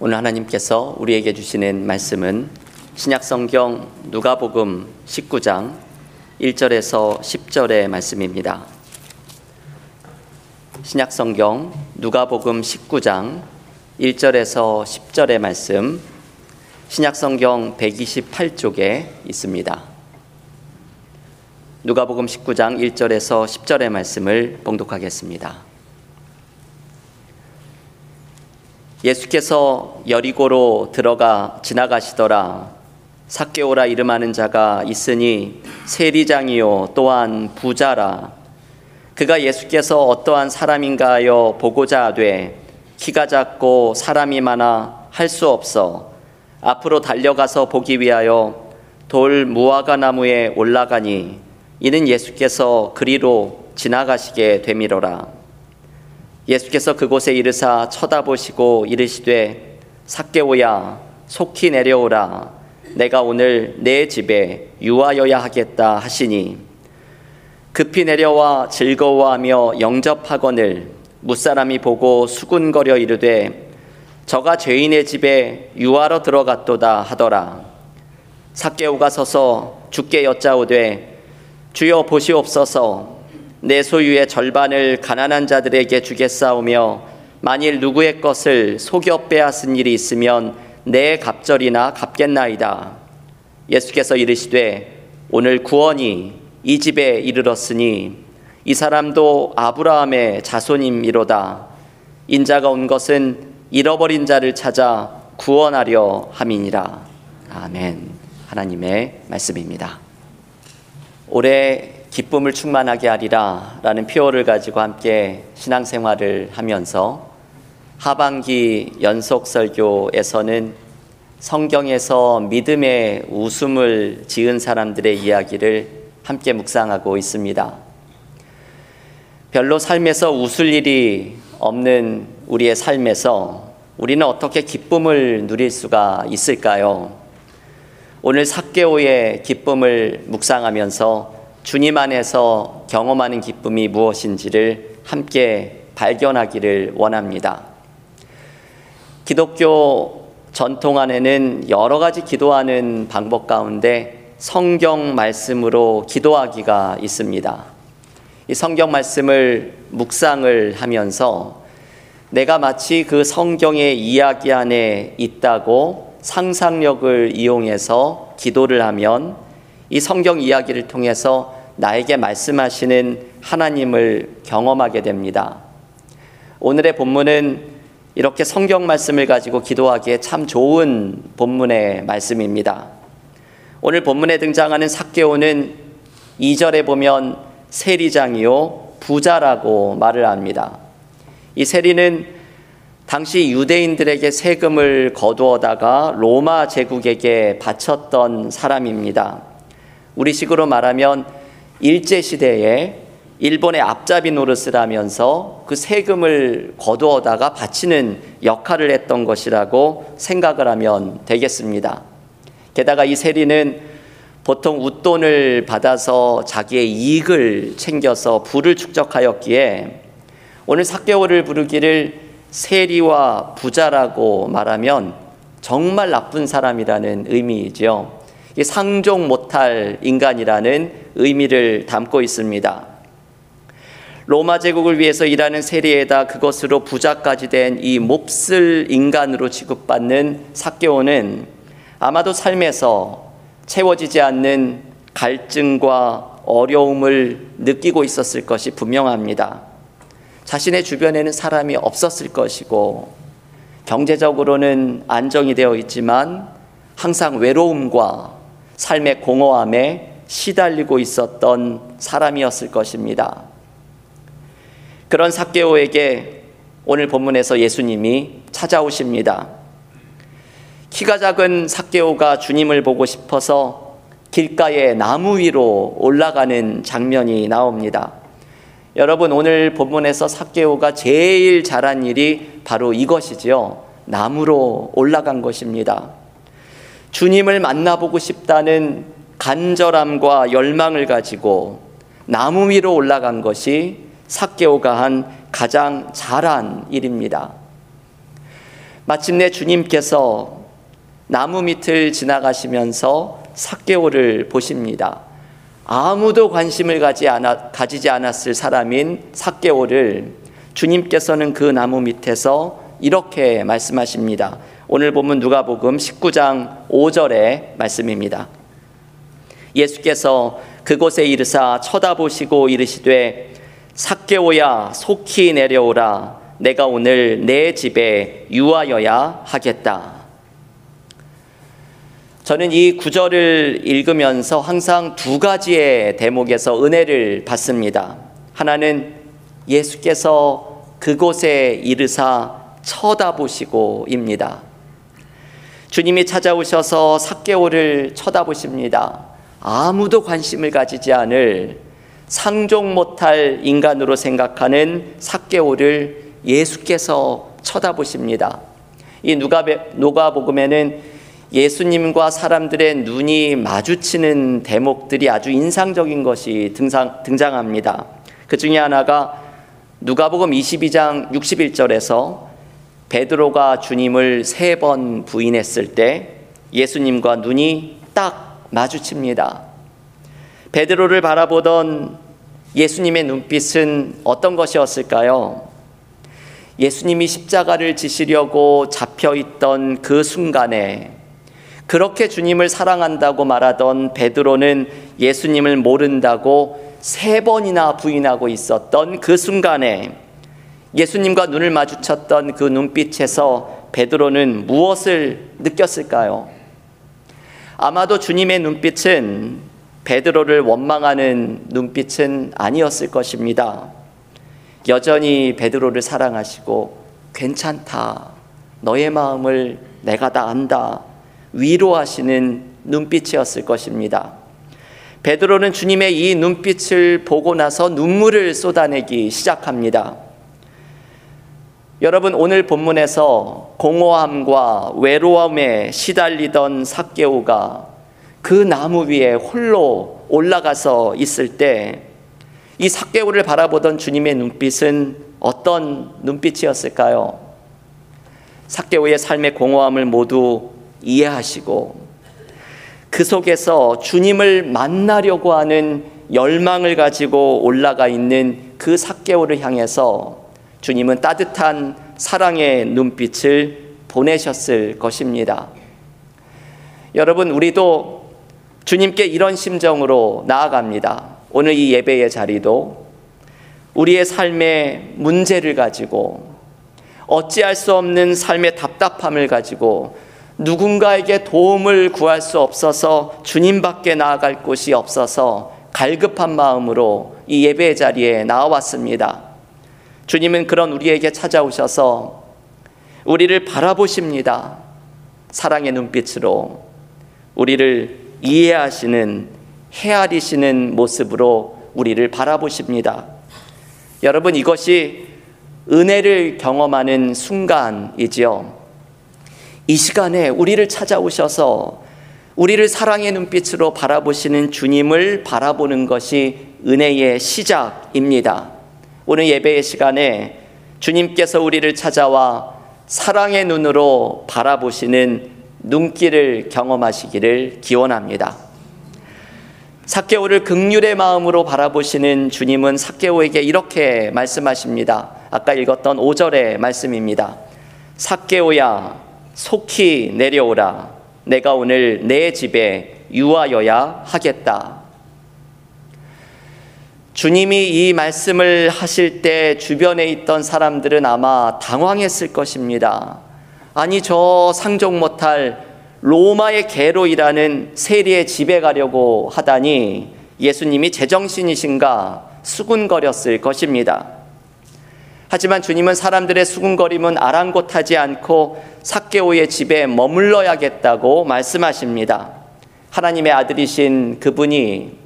오늘 하나님께서 우리에게 주시는 말씀은 신약성경 누가복음 19장 1절에서 10절의 말씀입니다. 신약성경 누가복음 19장 1절에서 10절의 말씀, 신약성경 128쪽에 있습니다. 누가복음 19장 1절에서 10절의 말씀을 봉독하겠습니다. 예수께서 여리고로 들어가 지나가시더라. 삭개오라 이름하는 자가 있으니 세리장이요 또한 부자라. 그가 예수께서 어떠한 사람인가 하여 보고자 하되, 키가 작고 사람이 많아 할 수 없어 앞으로 달려가서 보기 위하여 돌 무화과 나무에 올라가니, 이는 예수께서 그리로 지나가시게 됨이로라. 예수께서 그곳에 이르사 쳐다보시고 이르시되, 삭개오야 속히 내려오라. 내가 오늘 내 집에 유하여야 하겠다 하시니, 급히 내려와 즐거워하며 영접하거늘 무사람이 보고 수군거려 이르되, 저가 죄인의 집에 유하러 들어갔도다 하더라. 삭개오가 서서 주께 여짜오되, 주여 보시옵소서. 내 소유의 절반을 가난한 자들에게 주겠사오며, 만일 누구의 것을 속여 빼앗은 일이 있으면 내 갑절이나 갚겠나이다. 예수께서 이르시되, 오늘 구원이 이 집에 이르렀으니 이 사람도 아브라함의 자손임이로다. 인자가 온 것은 잃어버린 자를 찾아 구원하려 함이니라. 아멘. 하나님의 말씀입니다. 올해 기쁨을 충만하게 하리라 라는 표어를 가지고 함께 신앙생활을 하면서, 하반기 연속설교에서는 성경에서 믿음의 웃음을 지은 사람들의 이야기를 함께 묵상하고 있습니다. 별로 삶에서 웃을 일이 없는 우리의 삶에서 우리는 어떻게 기쁨을 누릴 수가 있을까요? 오늘 삭개오의 기쁨을 묵상하면서 주님 안에서 경험하는 기쁨이 무엇인지를 함께 발견하기를 원합니다. 기독교 전통 안에는 여러 가지 기도하는 방법 가운데 성경 말씀으로 기도하기가 있습니다. 이 성경 말씀을 묵상을 하면서 내가 마치 그 성경의 이야기 안에 있다고 상상력을 이용해서 기도를 하면, 이 성경 이야기를 통해서 나에게 말씀하시는 하나님을 경험하게 됩니다. 오늘의 본문은 이렇게 성경 말씀을 가지고 기도하기에 참 좋은 본문의 말씀입니다. 오늘 본문에 등장하는 삭개오는 2절에 보면 세리장이요 부자라고 말을 합니다. 이 세리는 당시 유대인들에게 세금을 거두어다가 로마 제국에게 바쳤던 사람입니다. 우리식으로 말하면 일제시대에 일본의 앞잡이 노릇을 하면서 그 세금을 거두어다가 바치는 역할을 했던 것이라고 생각을 하면 되겠습니다. 게다가 이 세리는 보통 웃돈을 받아서 자기의 이익을 챙겨서 부를 축적하였기에, 오늘 삭개오를 부르기를 세리와 부자라고 말하면 정말 나쁜 사람이라는 의미이지요. 상종 못할 인간이라는 의미를 담고 있습니다. 로마 제국을 위해서 일하는 세리에다 그것으로 부자까지 된 이 몹쓸 인간으로 취급받는 삭개오는 아마도 삶에서 채워지지 않는 갈증과 어려움을 느끼고 있었을 것이 분명합니다. 자신의 주변에는 사람이 없었을 것이고, 경제적으로는 안정이 되어 있지만 항상 외로움과 삶의 공허함에 시달리고 있었던 사람이었을 것입니다. 그런 삭개오에게 오늘 본문에서 예수님이 찾아오십니다. 키가 작은 삭개오가 주님을 보고 싶어서 길가의 나무 위로 올라가는 장면이 나옵니다. 여러분, 오늘 본문에서 삭개오가 제일 잘한 일이 바로 이것이지요. 나무로 올라간 것입니다. 주님을 만나보고 싶다는 간절함과 열망을 가지고 나무 위로 올라간 것이 삭개오가 한 가장 잘한 일입니다. 마침내 주님께서 나무 밑을 지나가시면서 삭개오를 보십니다. 아무도 관심을 가지지 않았을 사람인 삭개오를 주님께서는 그 나무 밑에서 이렇게 말씀하십니다. 오늘 보면 누가복음 19장 5절의 말씀입니다. 예수께서 그곳에 이르사 쳐다보시고 이르시되 삭개오야 속히 내려오라. 내가 오늘 내 집에 유하여야 하겠다. 저는 이 구절을 읽으면서 항상 두 가지의 대목에서 은혜를 받습니다. 하나는 예수께서 그곳에 이르사 쳐다보시고입니다. 주님이 찾아오셔서 삭개오를 쳐다보십니다. 아무도 관심을 가지지 않을 상종 못할 인간으로 생각하는 삭개오를 예수께서 쳐다보십니다. 이 누가복음에는 예수님과 사람들의 눈이 마주치는 대목들이 아주 인상적인 것이 등장합니다. 그 중에 하나가 누가복음 22장 61절에서 베드로가 주님을 3번 부인했을 때 예수님과 눈이 딱 마주칩니다. 베드로를 바라보던 예수님의 눈빛은 어떤 것이었을까요? 예수님이 십자가를 지시려고 잡혀있던 그 순간에 그렇게 주님을 사랑한다고 말하던 베드로는 예수님을 모른다고 3번이나 부인하고 있었던 그 순간에 예수님과 눈을 마주쳤던 그 눈빛에서 베드로는 무엇을 느꼈을까요? 아마도 주님의 눈빛은 베드로를 원망하는 눈빛은 아니었을 것입니다. 여전히 베드로를 사랑하시고 괜찮다, 너의 마음을 내가 다 안다 위로하시는 눈빛이었을 것입니다. 베드로는 주님의 이 눈빛을 보고 나서 눈물을 쏟아내기 시작합니다. 여러분, 오늘 본문에서 공허함과 외로움에 시달리던 삭개오가 그 나무 위에 홀로 올라가서 있을 때 이 삭개오를 바라보던 주님의 눈빛은 어떤 눈빛이었을까요? 삭개오의 삶의 공허함을 모두 이해하시고 그 속에서 주님을 만나려고 하는 열망을 가지고 올라가 있는 그 삭개오를 향해서 주님은 따뜻한 사랑의 눈빛을 보내셨을 것입니다. 여러분, 우리도 주님께 이런 심정으로 나아갑니다. 오늘 이 예배의 자리도 우리의 삶의 문제를 가지고 어찌할 수 없는 삶의 답답함을 가지고 누군가에게 도움을 구할 수 없어서 주님밖에 나아갈 곳이 없어서 갈급한 마음으로 이 예배의 자리에 나와왔습니다. 주님은 그런 우리에게 찾아오셔서 우리를 바라보십니다. 사랑의 눈빛으로 우리를 이해하시는, 헤아리시는 모습으로 우리를 바라보십니다. 여러분, 이것이 은혜를 경험하는 순간이지요. 이 시간에 우리를 찾아오셔서 우리를 사랑의 눈빛으로 바라보시는 주님을 바라보는 것이 은혜의 시작입니다. 오늘 예배의 시간에 주님께서 우리를 찾아와 사랑의 눈으로 바라보시는 눈길을 경험하시기를 기원합니다. 삭개오를 긍휼의 마음으로 바라보시는 주님은 삭개오에게 이렇게 말씀하십니다. 아까 읽었던 5절의 말씀입니다. 삭개오야 속히 내려오라. 내가 오늘 내 집에 유하여야 하겠다. 주님이 이 말씀을 하실 때 주변에 있던 사람들은 아마 당황했을 것입니다. 아니, 저 상종 못할 로마의 개로 일하는 세리의 집에 가려고 하다니 예수님이 제정신이신가 수군거렸을 것입니다. 하지만 주님은 사람들의 수군거림은 아랑곳하지 않고 삭개오의 집에 머물러야겠다고 말씀하십니다. 하나님의 아들이신 그분이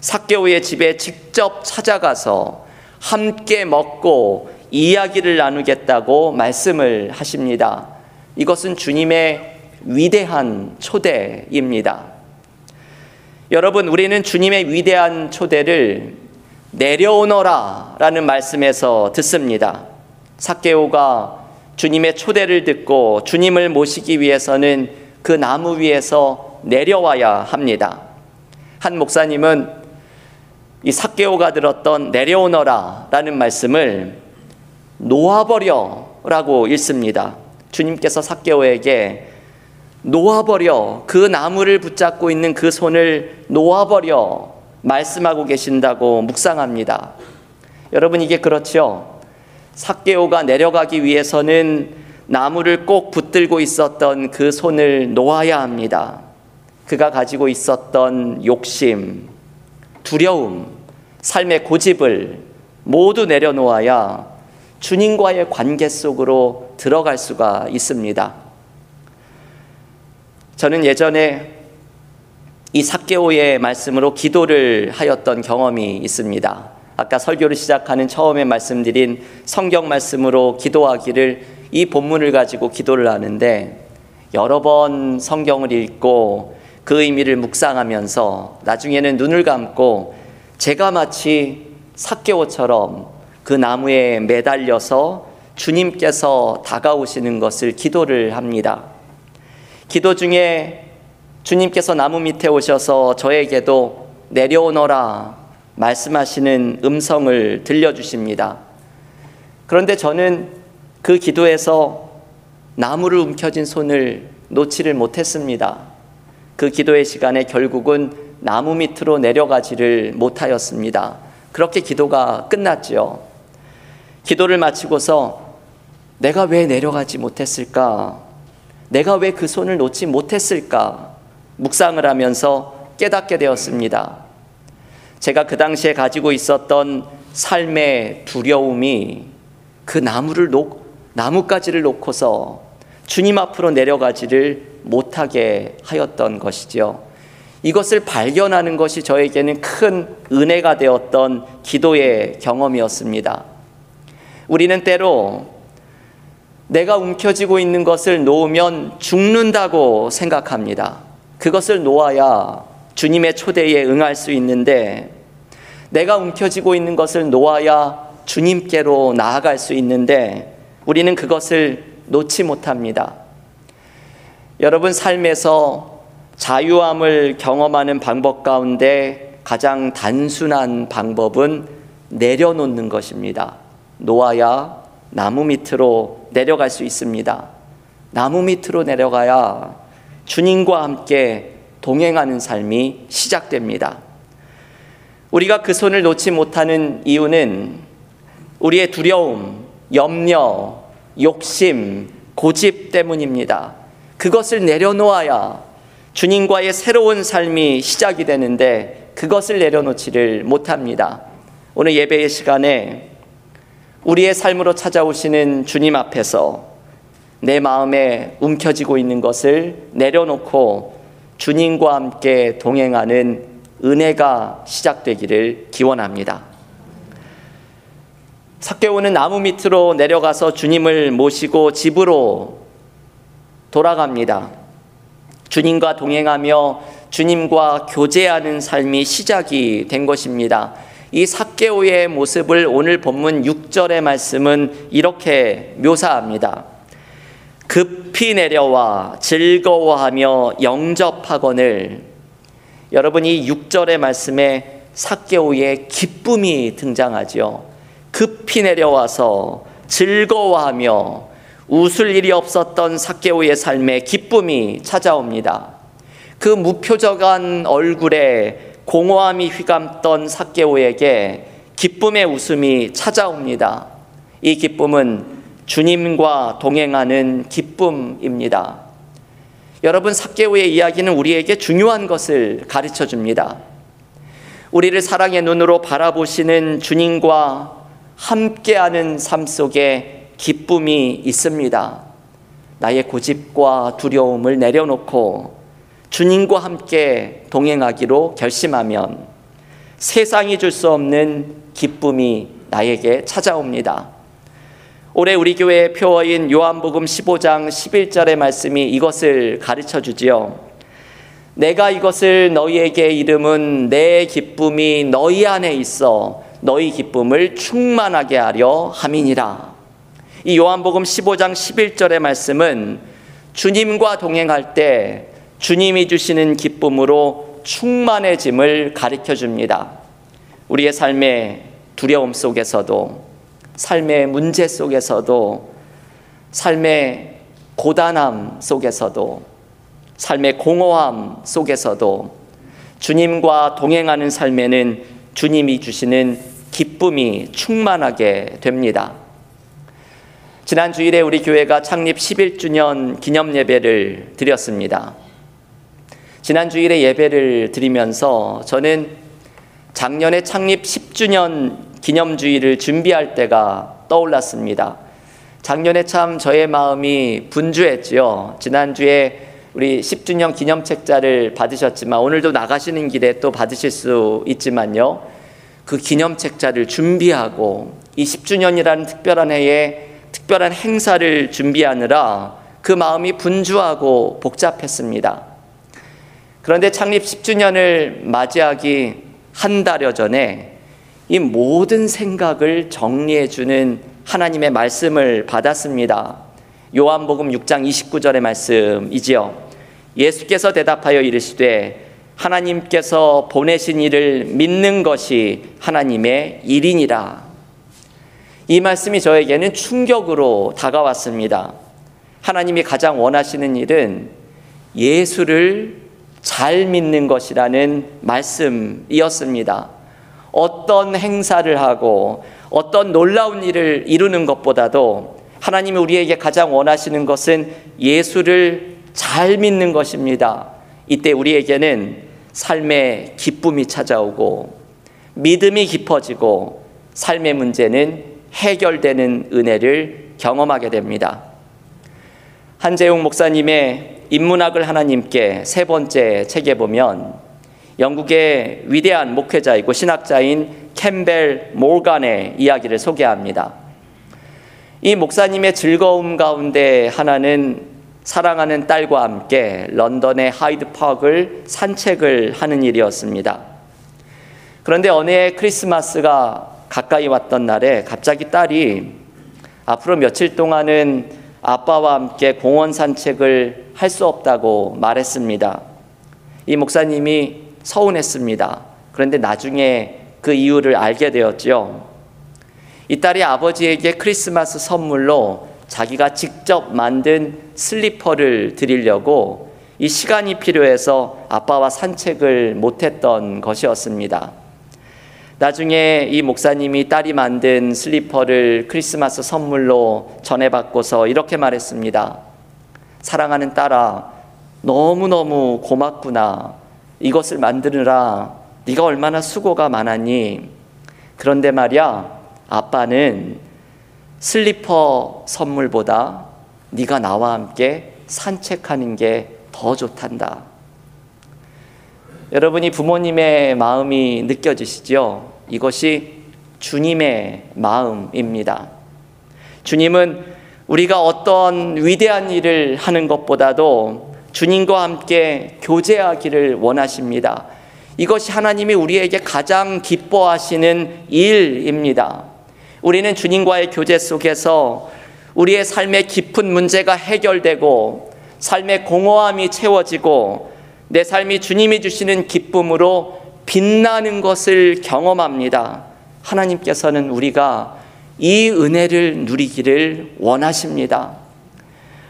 삭개오의 집에 직접 찾아가서 함께 먹고 이야기를 나누겠다고 말씀을 하십니다. 이것은 주님의 위대한 초대입니다. 여러분, 우리는 주님의 위대한 초대를 내려오너라 라는 말씀에서 듣습니다. 삭개오가 주님의 초대를 듣고 주님을 모시기 위해서는 그 나무 위에서 내려와야 합니다. 한 목사님은 이 삭개오가 들었던 내려오너라 라는 말씀을 놓아버려 라고 읽습니다. 주님께서 삭개오에게 놓아버려, 그 나무를 붙잡고 있는 그 손을 놓아버려 말씀하고 계신다고 묵상합니다. 여러분, 이게 그렇죠. 삭개오가 내려가기 위해서는 나무를 꼭 붙들고 있었던 그 손을 놓아야 합니다. 그가 가지고 있었던 욕심, 두려움, 삶의 고집을 모두 내려놓아야 주님과의 관계 속으로 들어갈 수가 있습니다. 저는 예전에 이 삭개오의 말씀으로 기도를 하였던 경험이 있습니다. 아까 설교를 시작하는 처음에 말씀드린 성경 말씀으로 기도하기를, 이 본문을 가지고 기도를 하는데 여러 번 성경을 읽고 그 의미를 묵상하면서 나중에는 눈을 감고 제가 마치 삭개오처럼 그 나무에 매달려서 주님께서 다가오시는 것을 기도를 합니다. 기도 중에 주님께서 나무 밑에 오셔서 저에게도 내려오너라 말씀하시는 음성을 들려주십니다. 그런데 저는 그 기도에서 나무를 움켜쥔 손을 놓지를 못했습니다. 그 기도의 시간에 결국은 나무 밑으로 내려가지를 못하였습니다. 그렇게 기도가 끝났지요. 기도를 마치고서 내가 왜 내려가지 못했을까? 내가 왜 그 손을 놓지 못했을까? 묵상을 하면서 깨닫게 되었습니다. 제가 그 당시에 가지고 있었던 삶의 두려움이 그 나뭇가지를 놓고서 주님 앞으로 내려가지를 못하게 하였던 것이죠. 이것을 발견하는 것이 저에게는 큰 은혜가 되었던 기도의 경험이었습니다. 우리는 때로 내가 움켜쥐고 있는 것을 놓으면 죽는다고 생각합니다. 그것을 놓아야 주님의 초대에 응할 수 있는데, 내가 움켜쥐고 있는 것을 놓아야 주님께로 나아갈 수 있는데 우리는 그것을 놓지 못합니다. 여러분, 삶에서 자유함을 경험하는 방법 가운데 가장 단순한 방법은 내려놓는 것입니다. 놓아야 나무 밑으로 내려갈 수 있습니다. 나무 밑으로 내려가야 주님과 함께 동행하는 삶이 시작됩니다. 우리가 그 손을 놓지 못하는 이유는 우리의 두려움, 염려, 욕심, 고집 때문입니다. 그것을 내려놓아야 주님과의 새로운 삶이 시작이 되는데 그것을 내려놓지를 못합니다. 오늘 예배의 시간에 우리의 삶으로 찾아오시는 주님 앞에서 내 마음에 움켜쥐고 있는 것을 내려놓고 주님과 함께 동행하는 은혜가 시작되기를 기원합니다. 삭개오는 나무 밑으로 내려가서 주님을 모시고 집으로 돌아갑니다. 주님과 동행하며 주님과 교제하는 삶이 시작이 된 것입니다. 이 삭개오의 모습을 오늘 본문 6절의 말씀은 이렇게 묘사합니다. 급히 내려와 즐거워하며 영접하거늘. 여러분, 이 6절의 말씀에 삭개오의 기쁨이 등장하죠. 급히 내려와서 즐거워하며, 웃을 일이 없었던 삭개오의 삶에 기쁨이 찾아옵니다. 그 무표정한 얼굴에 공허함이 휘감던 삭개오에게 기쁨의 웃음이 찾아옵니다. 이 기쁨은 주님과 동행하는 기쁨입니다. 여러분, 삭개오의 이야기는 우리에게 중요한 것을 가르쳐 줍니다. 우리를 사랑의 눈으로 바라보시는 주님과 함께하는 삶 속에 기쁨이 있습니다. 나의 고집과 두려움을 내려놓고 주님과 함께 동행하기로 결심하면 세상이 줄 수 없는 기쁨이 나에게 찾아옵니다. 올해 우리 교회의 표어인 요한복음 15장 11절의 말씀이 이것을 가르쳐 주지요. 내가 이것을 너희에게 이름은 내 기쁨이 너희 안에 있어 너희 기쁨을 충만하게 하려 함이니라. 이 요한복음 15장 11절의 말씀은 주님과 동행할 때 주님이 주시는 기쁨으로 충만해짐을 가르쳐 줍니다. 우리의 삶의 두려움 속에서도, 삶의 문제 속에서도, 삶의 고단함 속에서도, 삶의 공허함 속에서도 주님과 동행하는 삶에는 주님이 주시는 기쁨이 충만하게 됩니다. 지난 주일에 우리 교회가 창립 11주년 기념 예배를 드렸습니다. 지난 주일에 예배를 드리면서 저는 작년에 창립 10주년 기념 주일을 준비할 때가 떠올랐습니다. 작년에 참 저의 마음이 분주했지요. 지난주에 우리 10주년 기념책자를 받으셨지만 오늘도 나가시는 길에 또 받으실 수 있지만요, 그 기념책자를 준비하고 이 10주년이라는 특별한 해에 특별한 행사를 준비하느라 그 마음이 분주하고 복잡했습니다. 그런데 창립 10주년을 맞이하기 한 달여 전에 이 모든 생각을 정리해주는 하나님의 말씀을 받았습니다. 요한복음 6장 29절의 말씀이지요. 예수께서 대답하여 이르시되 하나님께서 보내신 이를 믿는 것이 하나님의 일이니라. 이 말씀이 저에게는 충격으로 다가왔습니다. 하나님이 가장 원하시는 일은 예수를 잘 믿는 것이라는 말씀이었습니다. 어떤 행사를 하고 어떤 놀라운 일을 이루는 것보다도 하나님이 우리에게 가장 원하시는 것은 예수를 잘 믿는 것입니다. 이때 우리에게는 삶의 기쁨이 찾아오고 믿음이 깊어지고 삶의 문제는 해결되는 은혜를 경험하게 됩니다. 한재웅 목사님의 인문학을 하나님께 세 번째 책에 보면 영국의 위대한 목회자이고 신학자인 캠벨 모간의 이야기를 소개합니다. 이 목사님의 즐거움 가운데 하나는 사랑하는 딸과 함께 런던의 하이드파크를 산책을 하는 일이었습니다. 그런데 어느 해 크리스마스가 가까이 왔던 날에 갑자기 딸이 앞으로 며칠 동안은 아빠와 함께 공원 산책을 할 수 없다고 말했습니다. 이 목사님이 서운했습니다. 그런데 나중에 그 이유를 알게 되었지요. 이 딸이 아버지에게 크리스마스 선물로 자기가 직접 만든 슬리퍼를 드리려고 이 시간이 필요해서 아빠와 산책을 못했던 것이었습니다. 나중에 이 목사님이 딸이 만든 슬리퍼를 크리스마스 선물로 전해받고서 이렇게 말했습니다. 사랑하는 딸아, 너무너무 고맙구나. 이것을 만드느라 네가 얼마나 수고가 많았니? 그런데 말이야, 아빠는 슬리퍼 선물보다 네가 나와 함께 산책하는 게 더 좋단다. 여러분이 부모님의 마음이 느껴지시죠? 이것이 주님의 마음입니다. 주님은 우리가 어떤 위대한 일을 하는 것보다도 주님과 함께 교제하기를 원하십니다. 이것이 하나님이 우리에게 가장 기뻐하시는 일입니다. 우리는 주님과의 교제 속에서 우리의 삶의 깊은 문제가 해결되고 삶의 공허함이 채워지고 내 삶이 주님이 주시는 기쁨으로 빛나는 것을 경험합니다. 하나님께서는 우리가 이 은혜를 누리기를 원하십니다.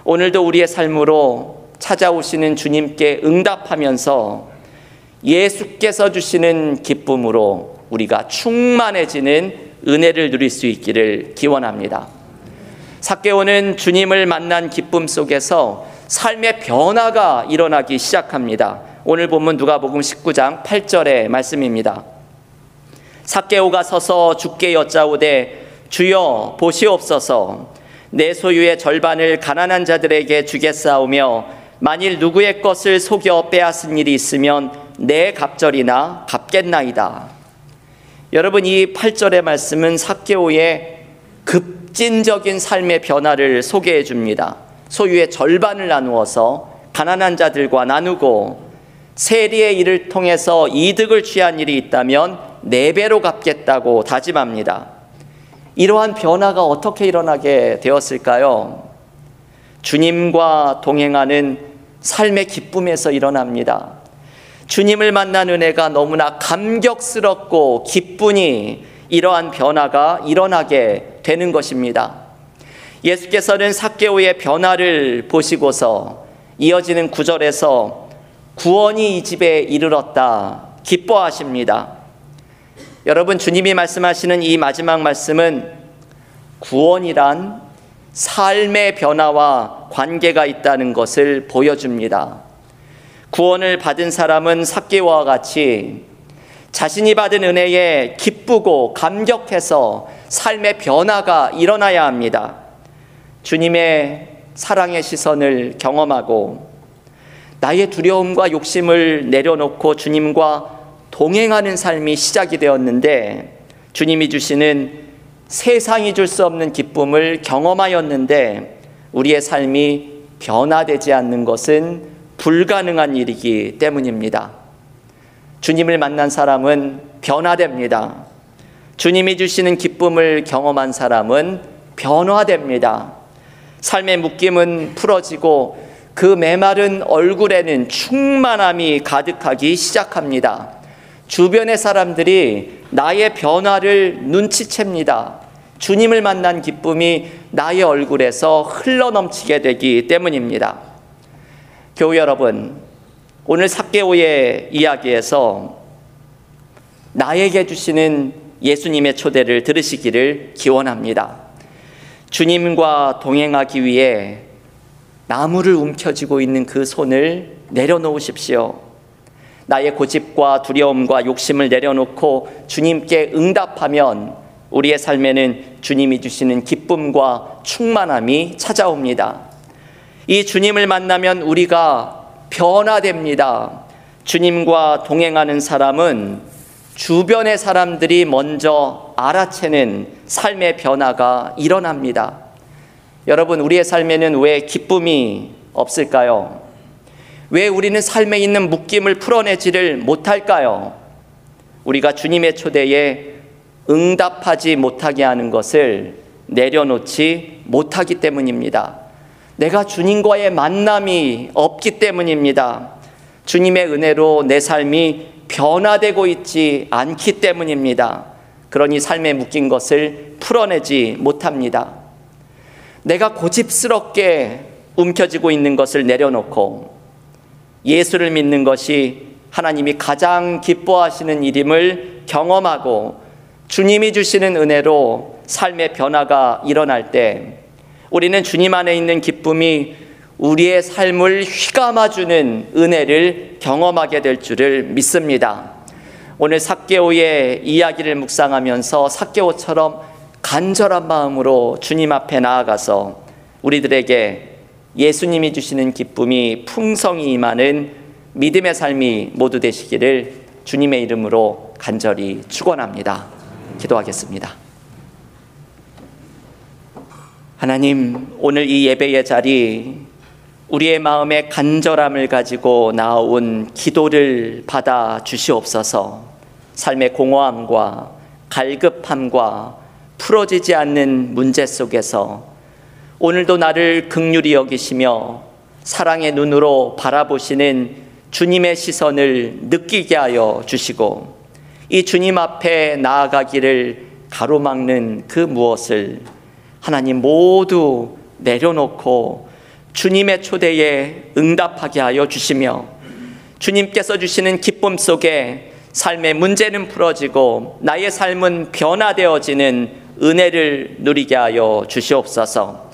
오늘도 우리의 삶으로 찾아오시는 주님께 응답하면서 예수께서 주시는 기쁨으로 우리가 충만해지는 은혜를 누릴 수 있기를 기원합니다. 삭개오는 주님을 만난 기쁨 속에서 삶의 변화가 일어나기 시작합니다. 오늘 본문 누가복음 19장 8절의 말씀입니다. 삭개오가 서서 주께 여짜오되 주여 보시옵소서, 내 소유의 절반을 가난한 자들에게 주겠사오며 만일 누구의 것을 속여 빼앗은 일이 있으면 내 갑절이나 갚겠나이다. 여러분, 이 8절의 말씀은 삭개오의 급진적인 삶의 변화를 소개해 줍니다. 소유의 절반을 나누어서 가난한 자들과 나누고 세리의 일을 통해서 이득을 취한 일이 있다면 4배로 갚겠다고 다짐합니다. 이러한 변화가 어떻게 일어나게 되었을까요? 주님과 동행하는 삶의 기쁨에서 일어납니다. 주님을 만난 은혜가 너무나 감격스럽고 기쁘니 이러한 변화가 일어나게 되는 것입니다. 예수께서는 삭개오의 변화를 보시고서 이어지는 9절에서 구원이 이 집에 이르렀다 기뻐하십니다. 여러분, 주님이 말씀하시는 이 마지막 말씀은 구원이란 삶의 변화와 관계가 있다는 것을 보여줍니다. 구원을 받은 사람은 삭개오와 같이 자신이 받은 은혜에 기쁘고 감격해서 삶의 변화가 일어나야 합니다. 주님의 사랑의 시선을 경험하고 나의 두려움과 욕심을 내려놓고 주님과 동행하는 삶이 시작이 되었는데, 주님이 주시는 세상이 줄 수 없는 기쁨을 경험하였는데 우리의 삶이 변화되지 않는 것은 불가능한 일이기 때문입니다. 주님을 만난 사람은 변화됩니다. 주님이 주시는 기쁨을 경험한 사람은 변화됩니다. 삶의 묶임은 풀어지고 그 메마른 얼굴에는 충만함이 가득하기 시작합니다. 주변의 사람들이 나의 변화를 눈치챕니다. 주님을 만난 기쁨이 나의 얼굴에서 흘러넘치게 되기 때문입니다. 교우 여러분, 오늘 삭개오의 이야기에서 나에게 주시는 예수님의 초대를 들으시기를 기원합니다. 주님과 동행하기 위해 나무를 움켜쥐고 있는 그 손을 내려놓으십시오. 나의 고집과 두려움과 욕심을 내려놓고 주님께 응답하면 우리의 삶에는 주님이 주시는 기쁨과 충만함이 찾아옵니다. 이 주님을 만나면 우리가 변화됩니다. 주님과 동행하는 사람은 주변의 사람들이 먼저 알아채는 삶의 변화가 일어납니다. 여러분, 우리의 삶에는 왜 기쁨이 없을까요? 왜 우리는 삶에 있는 묶임을 풀어내지를 못할까요? 우리가 주님의 초대에 응답하지 못하게 하는 것을 내려놓지 못하기 때문입니다. 내가 주님과의 만남이 없기 때문입니다. 주님의 은혜로 내 삶이 변화되고 있지 않기 때문입니다. 그러니 삶에 묶인 것을 풀어내지 못합니다. 내가 고집스럽게 움켜쥐고 있는 것을 내려놓고 예수를 믿는 것이 하나님이 가장 기뻐하시는 일임을 경험하고 주님이 주시는 은혜로 삶의 변화가 일어날 때 우리는 주님 안에 있는 기쁨이 우리의 삶을 휘감아주는 은혜를 경험하게 될 줄을 믿습니다. 오늘 삭개오의 이야기를 묵상하면서 삭개오처럼 간절한 마음으로 주님 앞에 나아가서 우리들에게 예수님이 주시는 기쁨이 풍성히 임하는 믿음의 삶이 모두 되시기를 주님의 이름으로 간절히 축원합니다. 기도하겠습니다. 하나님, 오늘 이 예배의 자리, 우리의 마음에 간절함을 가지고 나온 기도를 받아 주시옵소서. 삶의 공허함과 갈급함과 풀어지지 않는 문제 속에서 오늘도 나를 긍휼히 여기시며 사랑의 눈으로 바라보시는 주님의 시선을 느끼게 하여 주시고 이 주님 앞에 나아가기를 가로막는 그 무엇을 하나님 모두 내려놓고 주님의 초대에 응답하게 하여 주시며 주님께서 주시는 기쁨 속에 삶의 문제는 풀어지고 나의 삶은 변화되어지는 은혜를 누리게 하여 주시옵소서.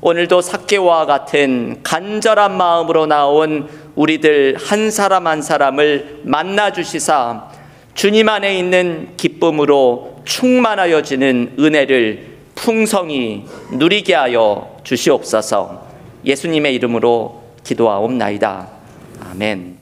오늘도 삭개오와 같은 간절한 마음으로 나온 우리들 한 사람 한 사람을 만나 주시사 주님 안에 있는 기쁨으로 충만하여 지는 은혜를 풍성히 누리게 하여 주시옵소서. 예수님의 이름으로 기도하옵나이다. 아멘.